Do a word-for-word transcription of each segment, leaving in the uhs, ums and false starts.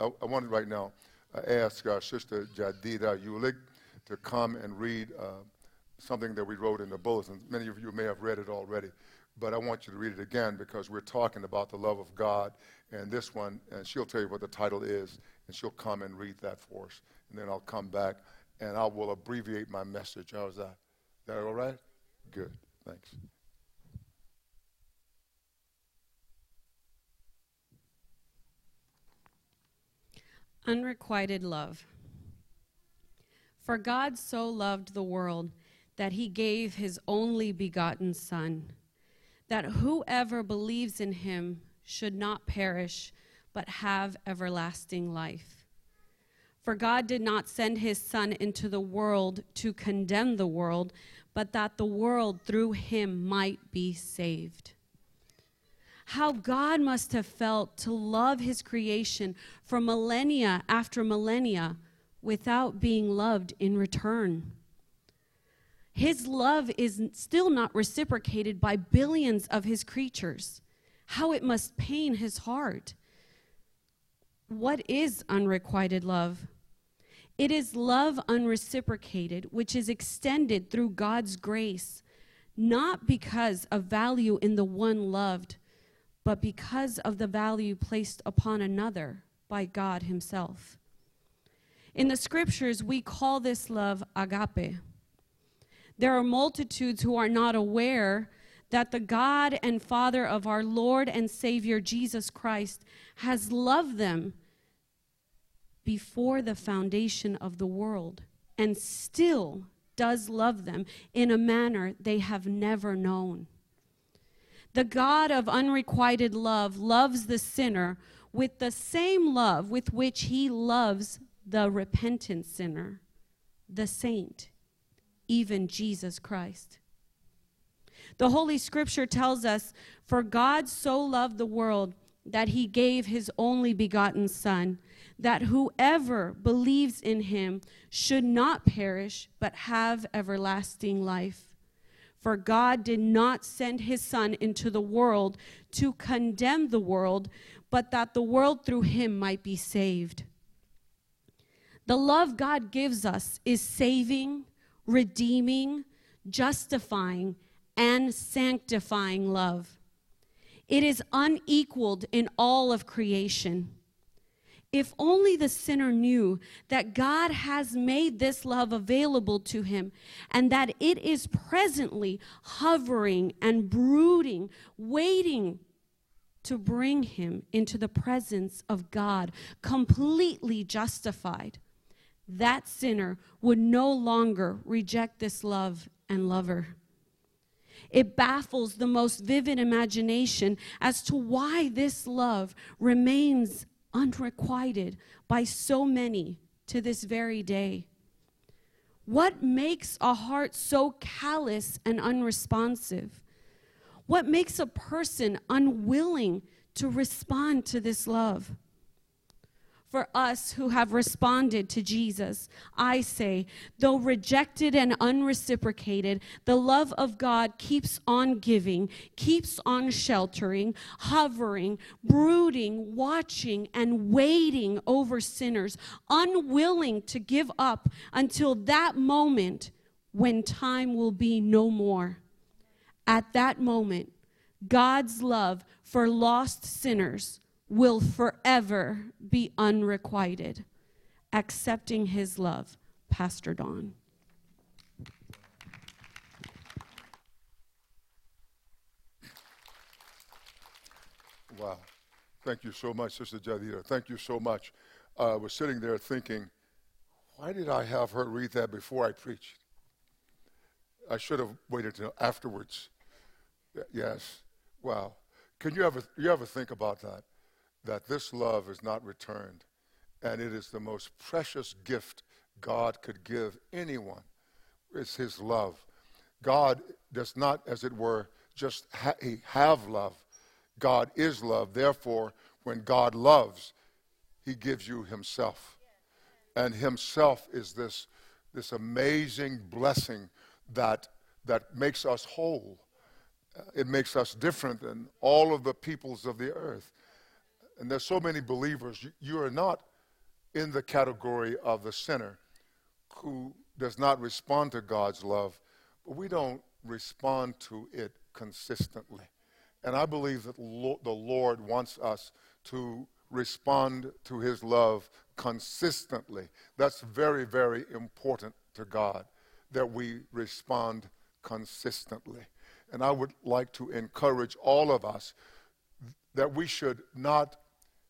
I, I want to right now uh, ask our sister Jadida Yulik to come and read uh, something that we wrote in the bulletin. Many of you may have read it already, but I want you to read it again because we're talking about the love of God and this one, and she'll tell you what the title is, and she'll come and read that for us. And then I'll come back, and I will abbreviate my message. How's that? Is that all right? Good. Thanks. Unrequited love. For God so loved the world that he gave his only begotten Son, that whoever believes in him should not perish, but have everlasting life. For God did not send his Son into the world to condemn the world, but that the world through him might be saved. How God must have felt to love his creation for millennia after millennia without being loved in return. His love is still not reciprocated by billions of his creatures. How it must pain his heart. What is unrequited love? It is love unreciprocated, which is extended through God's grace, not because of value in the one loved, but because of the value placed upon another by God himself. In the scriptures, we call this love agape. There are multitudes who are not aware that the God and Father of our Lord and Savior Jesus Christ has loved them before the foundation of the world and still does love them in a manner they have never known. The God of unrequited love loves the sinner with the same love with which he loves the repentant sinner, the saint, even Jesus Christ. The Holy Scripture tells us, for God so loved the world that he gave his only begotten Son, that whoever believes in him should not perish, but have everlasting life. For God did not send his Son into the world to condemn the world, but that the world through him might be saved. The love God gives us is saving, redeeming, justifying, and sanctifying love. It is unequaled in all of creation. If only the sinner knew that God has made this love available to him and that it is presently hovering and brooding, waiting to bring him into the presence of God, completely justified, that sinner would no longer reject this love and lover. It baffles the most vivid imagination as to why this love remains unrequited by so many to this very day. What makes a heart so callous and unresponsive? What makes a person unwilling to respond to this love? For us who have responded to Jesus, I say, though rejected and unreciprocated, the love of God keeps on giving, keeps on sheltering, hovering, brooding, watching, and waiting over sinners, unwilling to give up until that moment when time will be no more. At that moment, God's love for lost sinners will forever be unrequited, accepting his love. Pastor Don. Wow. Thank you so much, Sister Jadida. Thank you so much. Uh, I was sitting there thinking, why did I have her read that before I preached? I should have waited till afterwards. Yes. Wow. Can you ever, you ever think about that? That this love is not returned, and it is the most precious gift God could give anyone. It's his love. God does not, as it were, just ha- have love. God is love. Therefore, when God loves, he gives you himself. And himself is this, this amazing blessing that, that makes us whole. It makes us different than all of the peoples of the earth. and there's so many believers, you, you are not in the category of the sinner who does not respond to God's love, but we don't respond to it consistently. And I believe that lo- the Lord wants us to respond to his love consistently. That's very, very important to God, that we respond consistently. And I would like to encourage all of us that we should not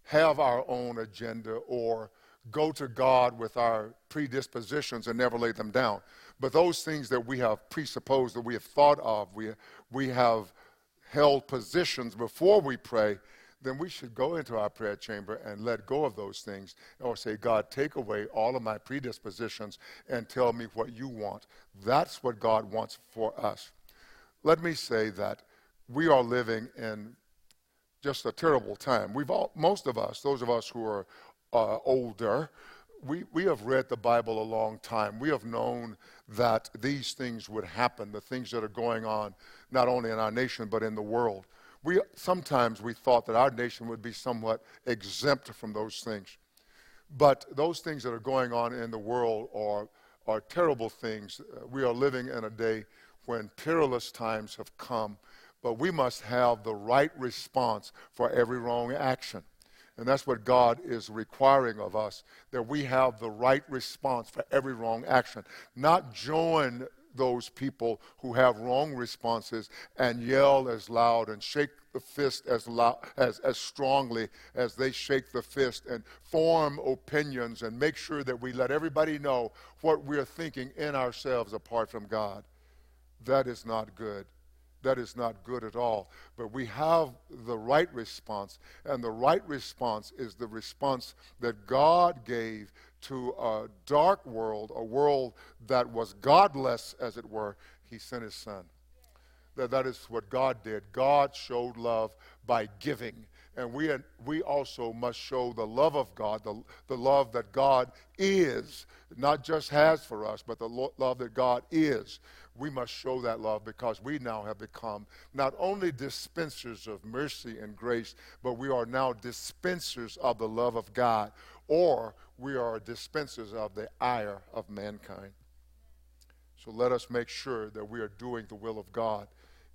have our own agenda or go to God with our predispositions and never lay them down. But those things that we have presupposed, that we have thought of, we, we have held positions before we pray, then we should go into our prayer chamber and let go of those things, or say, God, take away all of my predispositions and tell me what you want. That's what God wants for us. Let me say that we are living in just a terrible time. We've all, most of us, those of us who are uh, older, we, we have read the Bible a long time. We have known that these things would happen, the things that are going on not only in our nation but in the world. We sometimes we thought that our nation would be somewhat exempt from those things. But those things that are going on in the world are, are terrible things. We are living in a day when perilous times have come, but we must have the right response for every wrong action. And that's what God is requiring of us, that we have the right response for every wrong action. Not join those people who have wrong responses and yell as loud and shake the fist as loud, as, as strongly as they shake the fist, and form opinions and make sure that we let everybody know what we're thinking in ourselves apart from God. That is not good. That is not good at all. But we have the right response, and the right response is the response that God gave to a dark world, a world that was godless, as it were. He sent his son. That, that is what God did. God showed love by giving. And we, we also must show the love of God, the, the love that God is, not just has for us, but the lo- love that God is. We must show that love, because we now have become not only dispensers of mercy and grace, but we are now dispensers of the love of God, or we are dispensers of the ire of mankind. So let us make sure that we are doing the will of God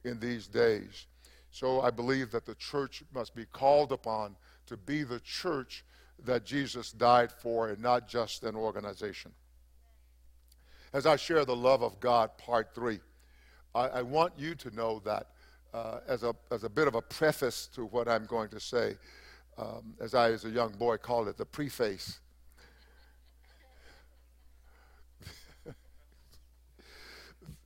in these days. So I believe that the church must be called upon to be the church that Jesus died for, and not just an organization. As I share the love of God, part three, I, I want you to know that uh, as a as a bit of a preface to what I'm going to say, um, as I as a young boy called it, the preface.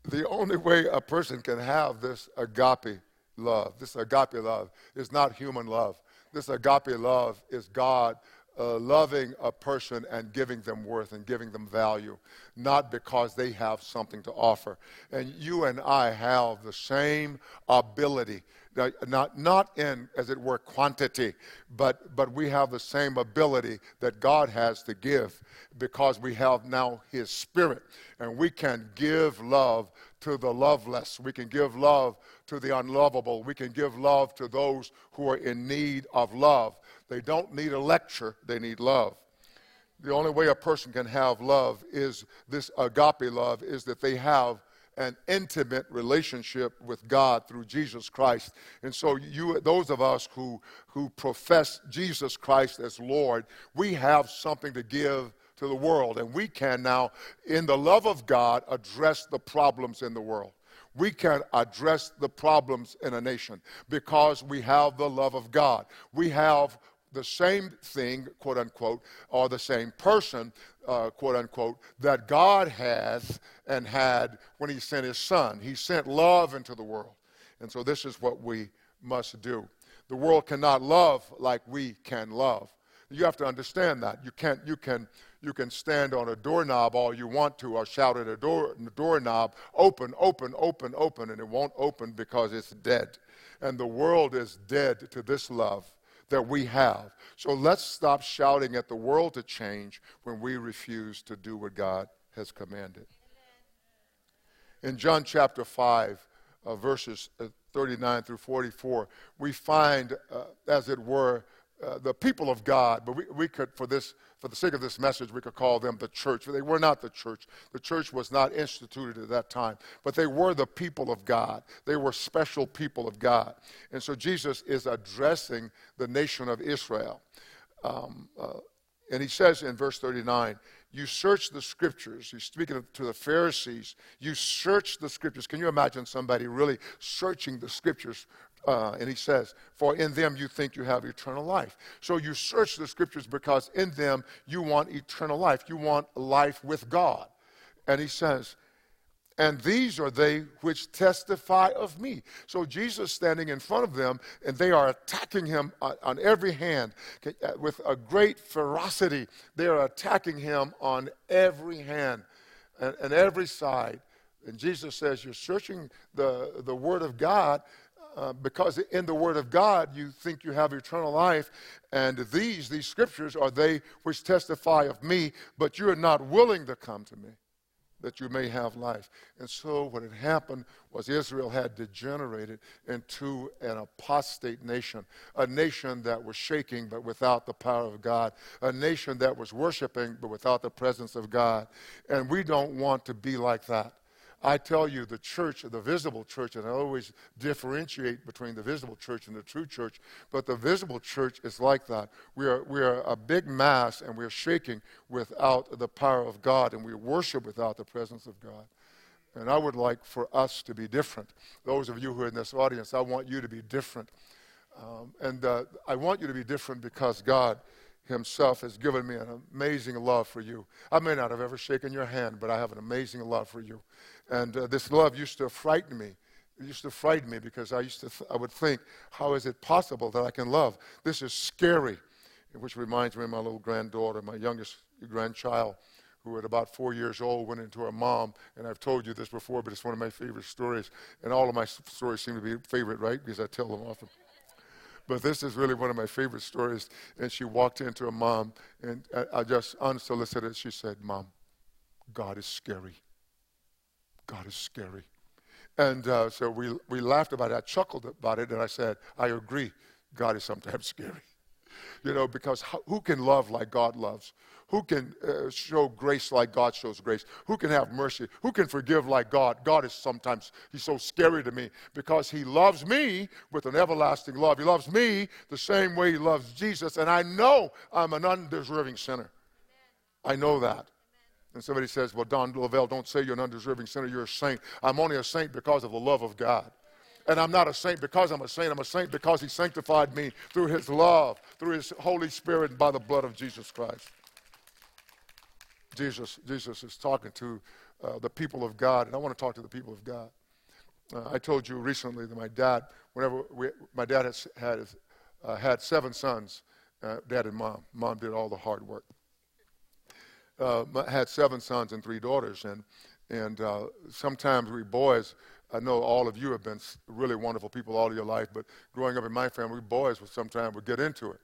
The only way a person can have this agape love, this agape love, is not human love. This agape love is God Uh, loving a person and giving them worth and giving them value, not because they have something to offer. And you and I have the same ability, not not in, as it were, quantity, but but we have the same ability that God has to give, because we have now his Spirit, and we can give love to the loveless. We can give love to the unlovable. We can give love to those who are in need of love. They don't need a lecture, they need love. The only way a person can have love, is this agape love, is that they have an intimate relationship with God through Jesus Christ. And so you, those of us who, who profess Jesus Christ as Lord, we have something to give to the world. And we can now, in the love of God, address the problems in the world. We can address the problems in a nation because we have the love of God. We have the same thing, quote unquote, or the same person, uh, quote unquote, that God has and had when he sent his son. He sent love into the world. And so this is what we must do. The world cannot love like we can love. You have to understand that. You can't, you can You can stand on a doorknob all you want to, or shout at a door, doorknob, open, open, open, open, and it won't open because it's dead. And the world is dead to this love that we have. So let's stop shouting at the world to change when we refuse to do what God has commanded. In John chapter five, uh, verses thirty-nine through forty-four, we find, uh, as it were, uh, the people of God, but we, we could, for this, for the sake of this message, we could call them the church. They were not the church. The church was not instituted at that time, but they were the people of God. They were special people of God. And so Jesus is addressing the nation of Israel. Um, uh, and he says in verse thirty-nine, you search the scriptures. He's speaking to the Pharisees. You search the scriptures. Can you imagine somebody really searching the scriptures? Uh, and he says, for in them you think you have eternal life. So you search the scriptures because in them you want eternal life. You want life with God. And he says, and these are they which testify of me. So Jesus standing in front of them, and they are attacking him on, on every hand with a great ferocity. They are attacking him on every hand and, and every side. And Jesus says, you're searching the, the word of God uh, because in the word of God you think you have eternal life. And these, these scriptures are they which testify of me, but you are not willing to come to me, that you may have life. And so what had happened was Israel had degenerated into an apostate nation, a nation that was shaking but without the power of God, a nation that was worshiping but without the presence of God. And we don't want to be like that. I tell you, the church, the visible church, and I always differentiate between the visible church and the true church, but the visible church is like that. We are we are a big mass, and we're shaking without the power of God, and we worship without the presence of God. And I would like for us to be different. Those of you who are in this audience, I want you to be different. Um, and uh, I want you to be different because God himself has given me an amazing love for you. I may not have ever shaken your hand, but I have an amazing love for you. And uh, this love used to frighten me. It used to frighten me because I used to th- I would think, how is it possible that I can love? This is scary, which reminds me of my little granddaughter, my youngest grandchild, who at about four years old went into her mom. And I've told you this before, but it's one of my favorite stories. And all of my stories seem to be favorite, right? Because I tell them often. But this is really one of my favorite stories. And she walked into her mom, and I, I just unsolicited, she said, Mom, God is scary. God is scary. And uh, so we we laughed about it. I chuckled about it, and I said, I agree. God is sometimes scary. You know, because how, who can love like God loves? Who can uh, show grace like God shows grace? Who can have mercy? Who can forgive like God? God is sometimes, he's so scary to me because he loves me with an everlasting love. He loves me the same way he loves Jesus, and I know I'm an undeserving sinner. Amen. I know that. And somebody says, well, Don Lavelle, don't say you're an undeserving sinner. You're a saint. I'm only a saint because of the love of God. And I'm not a saint because I'm a saint. I'm a saint because he sanctified me through his love, through his Holy Spirit, and by the blood of Jesus Christ. Jesus, Jesus is talking to uh, the people of God, and I want to talk to the people of God. Uh, I told you recently that my dad, whenever we, my dad has, had, uh, had seven sons, uh, dad and mom. Mom did all the hard work. Uh, had seven sons and three daughters, and and uh, sometimes we boys, I know all of you have been really wonderful people all your life, but growing up in my family, boys would sometimes would get into it.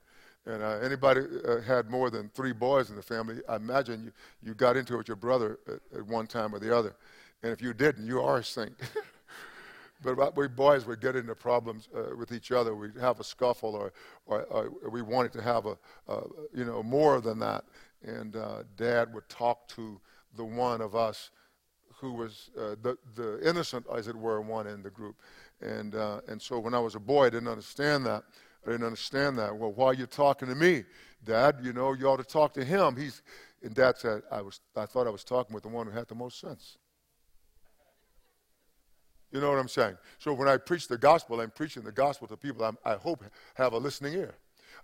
And uh, anybody uh, had more than three boys in the family, I imagine you, you got into it with your brother at, at one time or the other. And if you didn't, you are a saint. But we boys would get into problems uh, with each other. We'd have a scuffle, or, or, or we wanted to have a, a, you know, more than that. And uh, Dad would talk to the one of us who was uh, the the innocent, as it were, one in the group. And uh, and so when I was a boy, I didn't understand that. I didn't understand that. Well, why are you talking to me, Dad? You know, you ought to talk to him. He's and Dad said, I was I thought I was talking with the one who had the most sense. You know what I'm saying? So when I preach the gospel, I'm preaching the gospel to people I'm, I hope have a listening ear.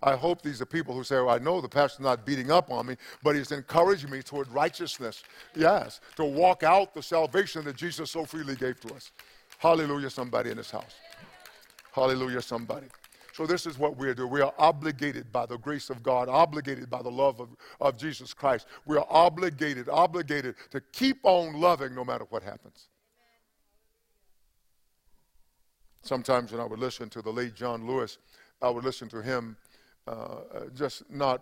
I hope these are people who say, well, I know the pastor's not beating up on me, but he's encouraging me toward righteousness. Yes, to walk out the salvation that Jesus so freely gave to us. Hallelujah, somebody in this house. Hallelujah, somebody. So this is what we do. We are obligated by the grace of God, obligated by the love of, of Jesus Christ. We are obligated, obligated to keep on loving no matter what happens. Sometimes when I would listen to the late John Lewis, I would listen to him Uh, just not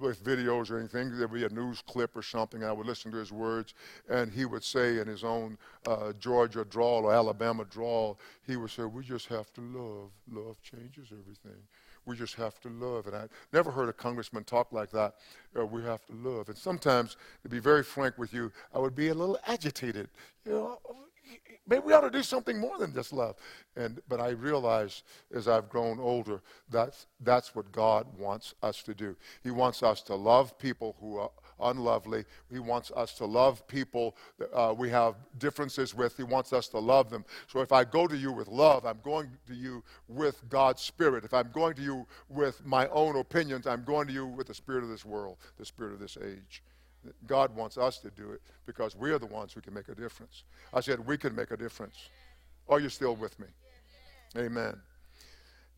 with videos or anything. There would be a news clip or something. I would listen to his words, and he would say in his own uh, Georgia drawl or Alabama drawl, he would say, we just have to love. Love changes everything. We just have to love. And I never heard a congressman talk like that. Uh, we have to love. And sometimes, to be very frank with you, I would be a little agitated. You know, maybe we ought to do something more than just love. And but I realize as I've grown older, that's, that's what God wants us to do. He wants us to love people who are unlovely. He wants us to love people that uh, we have differences with. He wants us to love them. So if I go to you with love, I'm going to you with God's Spirit. If I'm going to you with my own opinions, I'm going to you with the spirit of this world, the spirit of this age. God wants us to do it because we're the ones who can make a difference. I said we can make a difference. Are you still with me? Amen.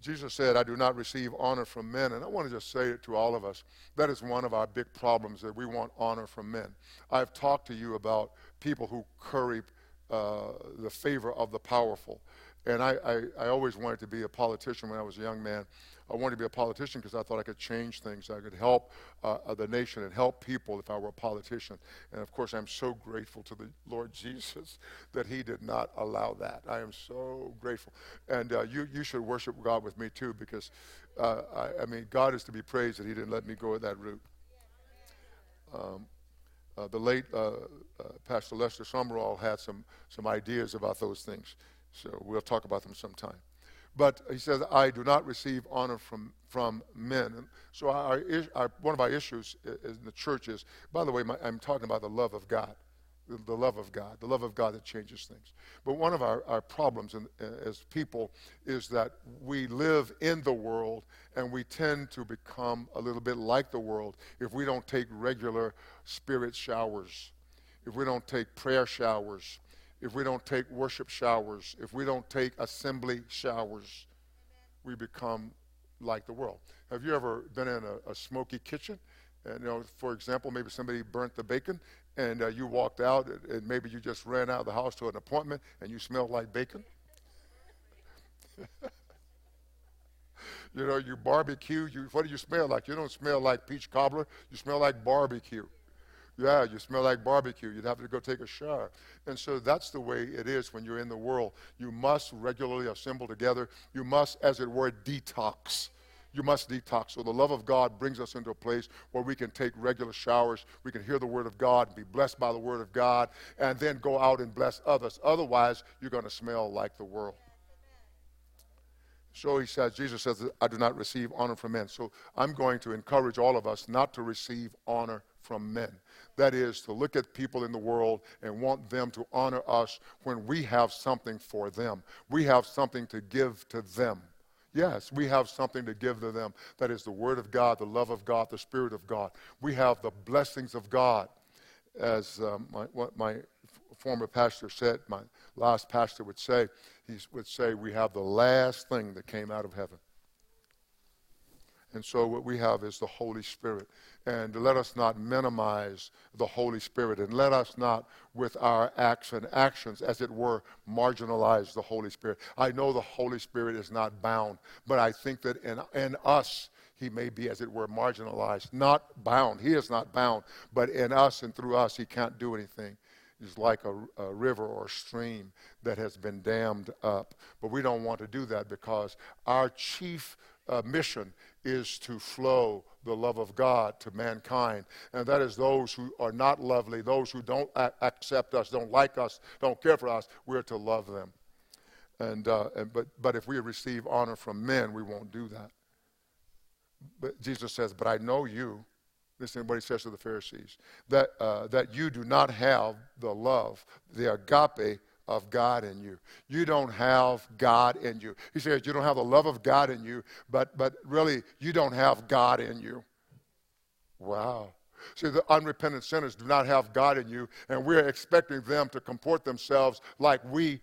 Jesus said, I do not receive honor from men. And I want to just say it to all of us. That is one of our big problems, that we want honor from men. I've talked to you about people who curry uh, the favor of the powerful. And I, I, I always wanted to be a politician when I was a young man. I wanted to be a politician because I thought I could change things. I could help uh, the nation and help people if I were a politician. And, of course, I'm so grateful to the Lord Jesus that he did not allow that. I am so grateful. And uh, you, you should worship God with me, too, because, uh, I, I mean, God is to be praised that he didn't let me go that route. Um, uh, the late uh, uh, Pastor Lester Summerall had some, some ideas about those things. So we'll talk about them sometime. But he says, I do not receive honor from, from men. And so our, our, one of our issues in the church is, by the way, my, I'm talking about the love of God, the, the love of God, the love of God that changes things. But one of our, our problems in, as people is that we live in the world and we tend to become a little bit like the world if we don't take regular spirit showers, if we don't take prayer showers, if we don't take worship showers, if we don't take assembly showers, we become like the world. Have you ever been in a, a smoky kitchen? And, you know, for example, maybe somebody burnt the bacon, and uh, you walked out, and, and maybe you just ran out of the house to an appointment, and you smelled like bacon. You know, you barbecue. You what do you smell like? You don't smell like peach cobbler. You smell like barbecue. Yeah, you smell like barbecue. You'd have to go take a shower. And so that's the way it is when you're in the world. You must regularly assemble together. You must, as it were, detox. You must detox. So the love of God brings us into a place where we can take regular showers. We can hear the word of God, be blessed by the word of God, and then go out and bless others. Otherwise, you're going to smell like the world. So he says, Jesus says, I do not receive honor from men. So I'm going to encourage all of us not to receive honor from men. That is, to look at people in the world and want them to honor us when we have something for them. We have something to give to them. Yes, we have something to give to them. That is the Word of God, the love of God, the Spirit of God. We have the blessings of God. As um, my, what my former pastor said, my last pastor would say, he would say, we have the last thing that came out of heaven. And so what we have is the Holy Spirit. And let us not minimize the Holy Spirit. And let us not, with our acts and actions, as it were, marginalize the Holy Spirit. I know the Holy Spirit is not bound, but I think that in, in us, he may be, as it were, marginalized. Not bound. He is not bound. But in us and through us, he can't do anything. Is like a, a river or a stream that has been dammed up. But we don't want to do that because our chief uh, mission is to flow the love of God to mankind. And that is those who are not lovely, those who don't a- accept us, don't like us, don't care for us, we're to love them. And, uh, and but, but if we receive honor from men, we won't do that. But Jesus says, but I know you. Listen to what he says to the Pharisees, that uh, that you do not have the love, the agape of God in you. You don't have God in you. He says you don't have the love of God in you, but but really you don't have God in you. Wow. See, the unrepentant sinners do not have God in you, and we're expecting them to comport themselves like we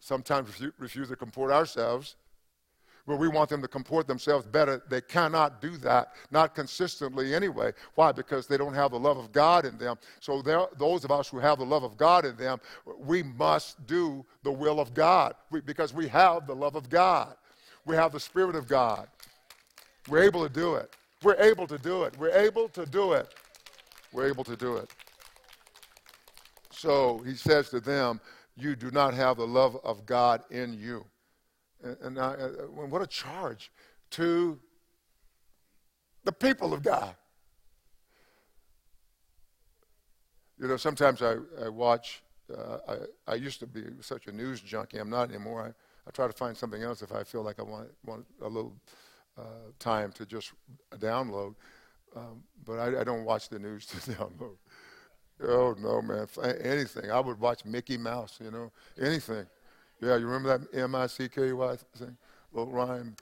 sometimes refuse to comport ourselves. But we want them to comport themselves better. They cannot do that, not consistently anyway. Why? Because they don't have the love of God in them. So there, those of us who have the love of God in them, we must do the will of God we, because we have the love of God. We have the Spirit of God. We're able to do it. We're able to do it. We're able to do it. We're able to do it. So he says to them, you do not have the love of God in you. And I, what a charge to the people of God. You know, sometimes I, I watch, uh, I, I used to be such a news junkie. I'm not anymore. I, I try to find something else if I feel like I want, want a little uh, time to just download. Um, but I, I don't watch the news to download. Oh, no, man, anything. I would watch Mickey Mouse, you know, anything. Yeah, you remember that M I C K Y thing? Little rhyme,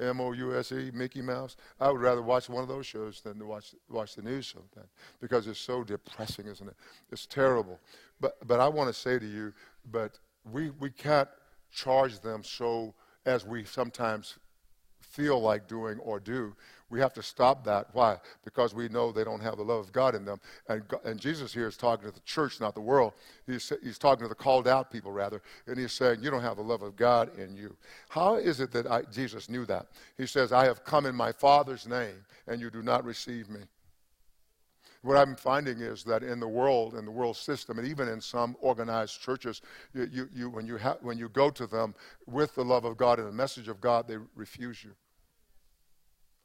M O U S E, Mickey Mouse. I would rather watch one of those shows than to watch watch the news sometimes, because it's so depressing, isn't it? It's terrible. But but I want to say to you, but we, we can't charge them so as we sometimes feel like doing or do. We have to stop that. Why? Because we know they don't have the love of God in them. And and Jesus here is talking to the church, not the world. He's he's talking to the called out people, rather. And he's saying, you don't have the love of God in you. How is it that I, Jesus knew that? He says, I have come in my Father's name, and you do not receive me. What I'm finding is that in the world, in the world system, and even in some organized churches, you, you, you when you ha- when you go to them with the love of God and the message of God, they refuse you.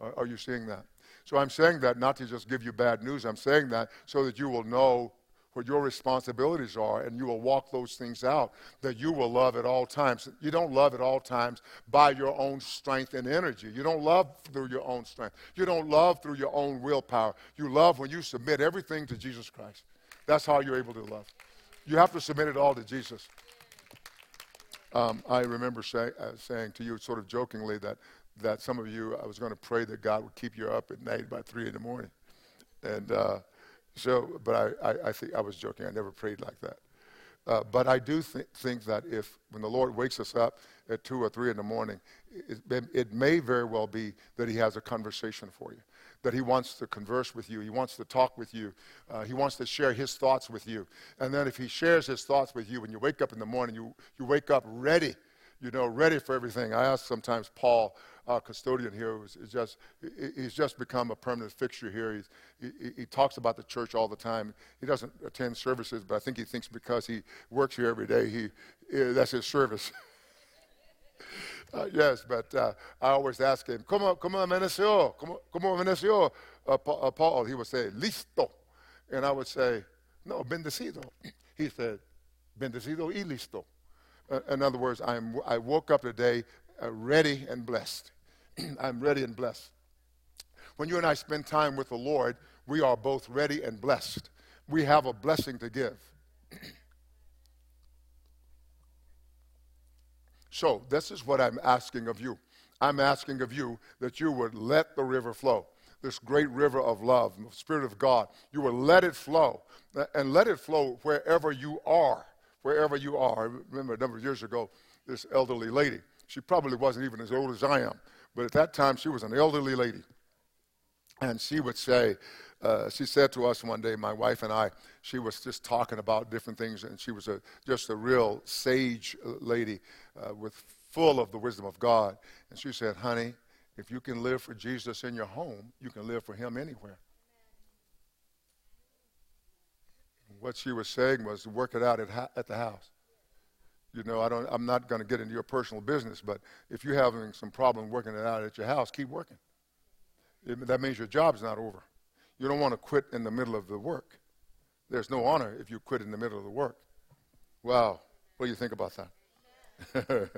Are, are you seeing that? So I'm saying that not to just give you bad news. I'm saying that so that you will know what your responsibilities are, and you will walk those things out, that you will love at all times. You don't love at all times by your own strength and energy. You don't love through your own strength. You don't love through your own willpower. You love when you submit everything to Jesus Christ. That's how you're able to love. You have to submit it all to Jesus. Um, I remember say, uh, saying to you sort of jokingly that, that some of you, I was going to pray that God would keep you up at night by three in the morning. And, uh, So, but I, I, I think I was joking. I never prayed like that. Uh, but I do th- think that if when the Lord wakes us up at two or three in the morning, it, it, it may very well be that He has a conversation for you, that He wants to converse with you. He wants to talk with you. Uh, he wants to share His thoughts with you. And then if He shares His thoughts with you, when you wake up in the morning, you, you wake up ready, you know, ready for everything. I ask sometimes Paul, our custodian here, is just he's just become a permanent fixture here. He's, he, he talks about the church all the time. He doesn't attend services, but I think he thinks because he works here every day, he that's his service. uh, yes, but uh, I always ask him, "Cómo cómo amaneció? Cómo cómo amaneció?" Uh, Paul, he would say, "Listo," and I would say, "No, bendecido." He said, "Bendecido y listo." Uh, in other words, I'm I woke up today uh, ready and blessed. I'm ready and blessed. When you and I spend time with the Lord, we are both ready and blessed. We have a blessing to give. So this is what I'm asking of you. I'm asking of you that you would let the river flow, this great river of love, the Spirit of God. You would let it flow, and let it flow wherever you are, wherever you are. I remember a number of years ago, this elderly lady, she probably wasn't even as old as I am, but at that time she was an elderly lady. And she would say, uh, she said to us one day, my wife and I, she was just talking about different things, and she was a, just a real sage lady uh, with full of the wisdom of God. And she said, honey, if you can live for Jesus in your home, you can live for Him anywhere. What she was saying was work it out at, ha- at the house. You know, I don't, I'm not going to get into your personal business, but if you're having some problem working it out at your house, keep working. It, that means your job's not over. You don't want to quit in the middle of the work. There's no honor if you quit in the middle of the work. Wow. What do you think about that?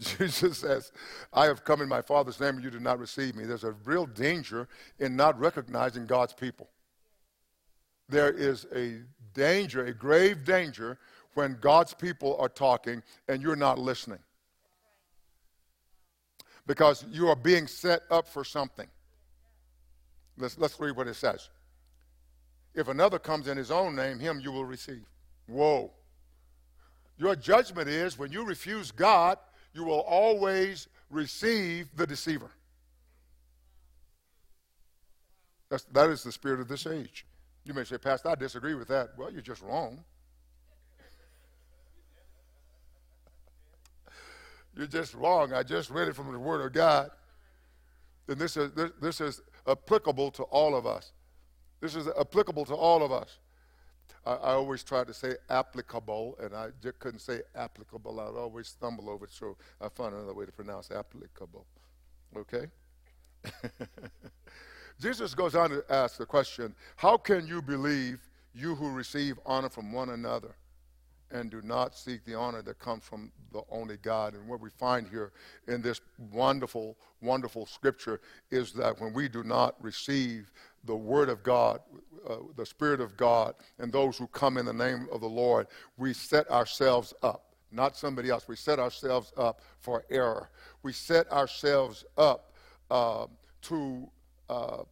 Jesus says, I have come in my Father's name and you do not receive me. There's a real danger in not recognizing God's people. There is a danger, a grave danger, when God's people are talking and you're not listening. Because you are being set up for something. Let's, let's read what it says. If another comes in his own name, him you will receive. Whoa. Your judgment is when you refuse God, you will always receive the deceiver. That's, that is the spirit of this age. You may say, Pastor, I disagree with that. Well, you're just wrong. You're just wrong. I just read it from the Word of God. And this is this, this is applicable to all of us. This is applicable to all of us. I, I always try to say applicable, and I just couldn't say applicable. I'd always stumble over it, so I found another way to pronounce applicable. Okay? Jesus goes on to ask the question, how can you believe, you who receive honor from one another and do not seek the honor that comes from the only God? And what we find here in this wonderful, wonderful scripture is that when we do not receive the word of God, uh, the Spirit of God, and those who come in the name of the Lord, we set ourselves up, not somebody else. We set ourselves up for error. We set ourselves up uh, to uh,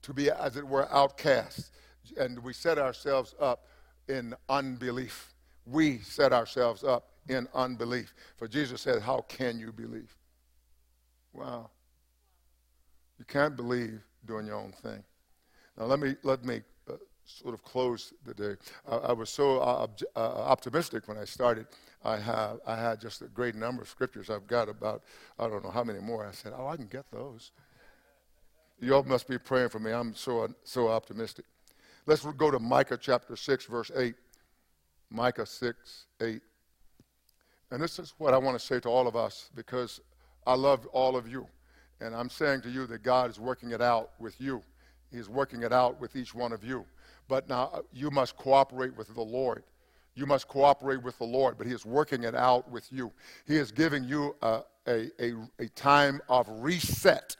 to be, as it were, outcasts, and we set ourselves up in unbelief. We set ourselves up in unbelief. For Jesus said, how can you believe? Wow. You can't believe doing your own thing. Now, let me let me uh, sort of close the day. I, I was so uh, ob- uh, optimistic when I started. I have I had just a great number of scriptures. I've got about, I don't know how many more. I said, oh, I can get those. You all must be praying for me. I'm so uh, so optimistic. Let's go to Micah chapter six, verse eight. Micah six, eight. And this is what I want to say to all of us, because I love all of you. And I'm saying to you that God is working it out with you. He's working it out with each one of you. But now you must cooperate with the Lord. You must cooperate with the Lord, but he is working it out with you. He is giving you a, a, a, a time of reset.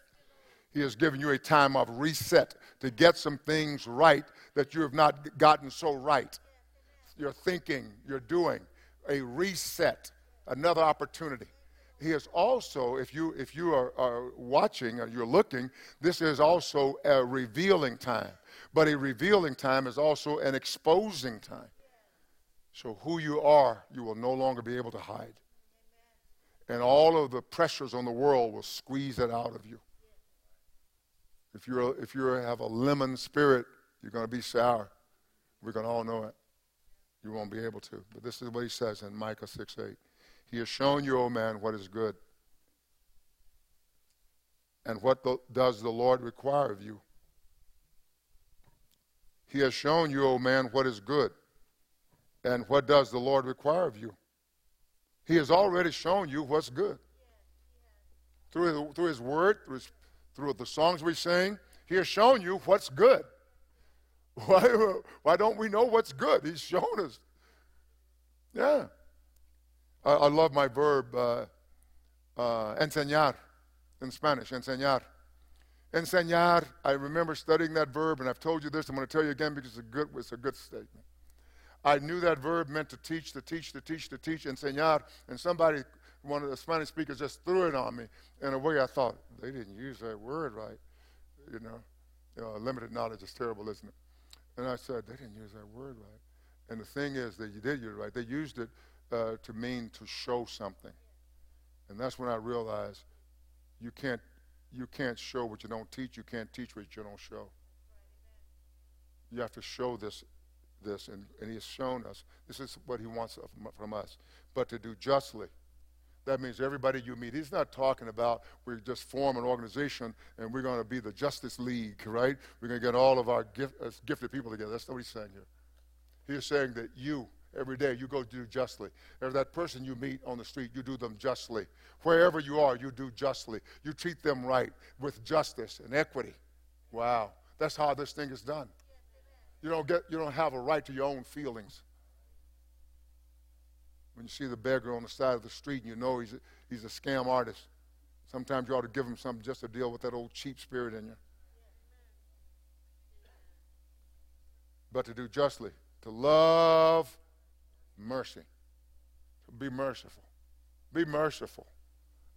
He has given you a time of reset to get some things right that you have not gotten so right. Your thinking, your doing, a reset, another opportunity. He is also, if you if you are, are watching or you're looking, this is also a revealing time. But a revealing time is also an exposing time. So who you are, you will no longer be able to hide. And all of the pressures on the world will squeeze it out of you. If you if you have a lemon spirit, you're going to be sour. We're going to all know it. You won't be able to. But this is what he says in Micah six eight. He has shown you, O man, what is good. And what the, does the Lord require of you? He has shown you, O man, what is good. And what does the Lord require of you? He has already shown you what's good. Through his, through his word, through, his, through the songs we sing, he has shown you what's good. Why, why don't we know what's good? He's shown us. Yeah. I, I love my verb, uh, uh, enseñar, in Spanish, enseñar. Enseñar, I remember studying that verb, and I've told you this, I'm going to tell you again because it's a good, it's a good statement. I knew that verb meant to teach, to teach, to teach, to teach, enseñar, and somebody, one of the Spanish speakers, just threw it on me in a way I thought, they didn't use that word right, you know. You know, limited knowledge is terrible, isn't it? And I said, they didn't use that word right. And the thing is that you did use it right. They used it uh, to mean to show something. And that's when I realized you can't you can't show what you don't teach. You can't teach what you don't show. You have to show this, this, and, and he has shown us. This is what he wants from us, but to do justly. That means everybody you meet. He's not talking about we just form an organization and we're going to be the Justice League, right? We're going to get all of our gift, uh, gifted people together. That's not what he's saying here. He's saying that you, every day, you go do justly. Every that person you meet on the street, you do them justly. Wherever you are, you do justly. You treat them right with justice and equity. Wow. That's how this thing is done. You don't get, you don't have a right to your own feelings. When you see the beggar on the side of the street and you know he's a, he's a scam artist, sometimes you ought to give him something just to deal with that old cheap spirit in you. But to do justly, to love mercy, to be merciful, be merciful,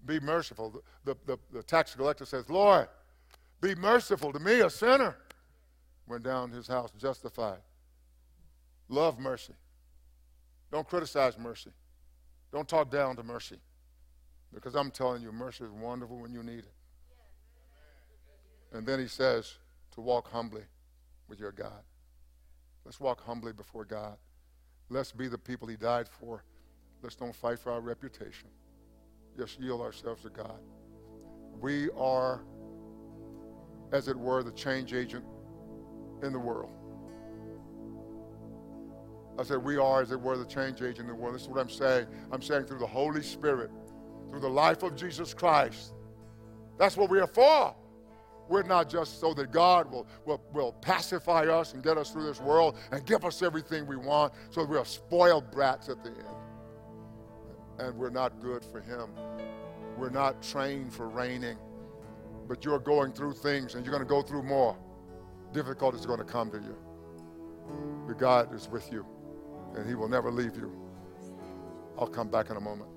be merciful. The, the, the, the tax collector says, Lord, be merciful to me, a sinner. Went down to his house justified. Love mercy. Don't criticize mercy. Don't talk down to mercy. Because I'm telling you, mercy is wonderful when you need it. And then he says to walk humbly with your God. Let's walk humbly before God. Let's be the people he died for. Let's don't fight for our reputation. Just yield ourselves to God. We are, as it were, the change agent in the world. I said, we are, as it were, the change agent in the world. This is what I'm saying. I'm saying through the Holy Spirit, through the life of Jesus Christ. That's what we are for. We're not just so that God will, will, will pacify us and get us through this world and give us everything we want so that we are spoiled brats at the end. And we're not good for Him. We're not trained for reigning. But you're going through things, and you're going to go through more. Difficulties are going to come to you. But God is with you, and He will never leave you. I'll come back in a moment.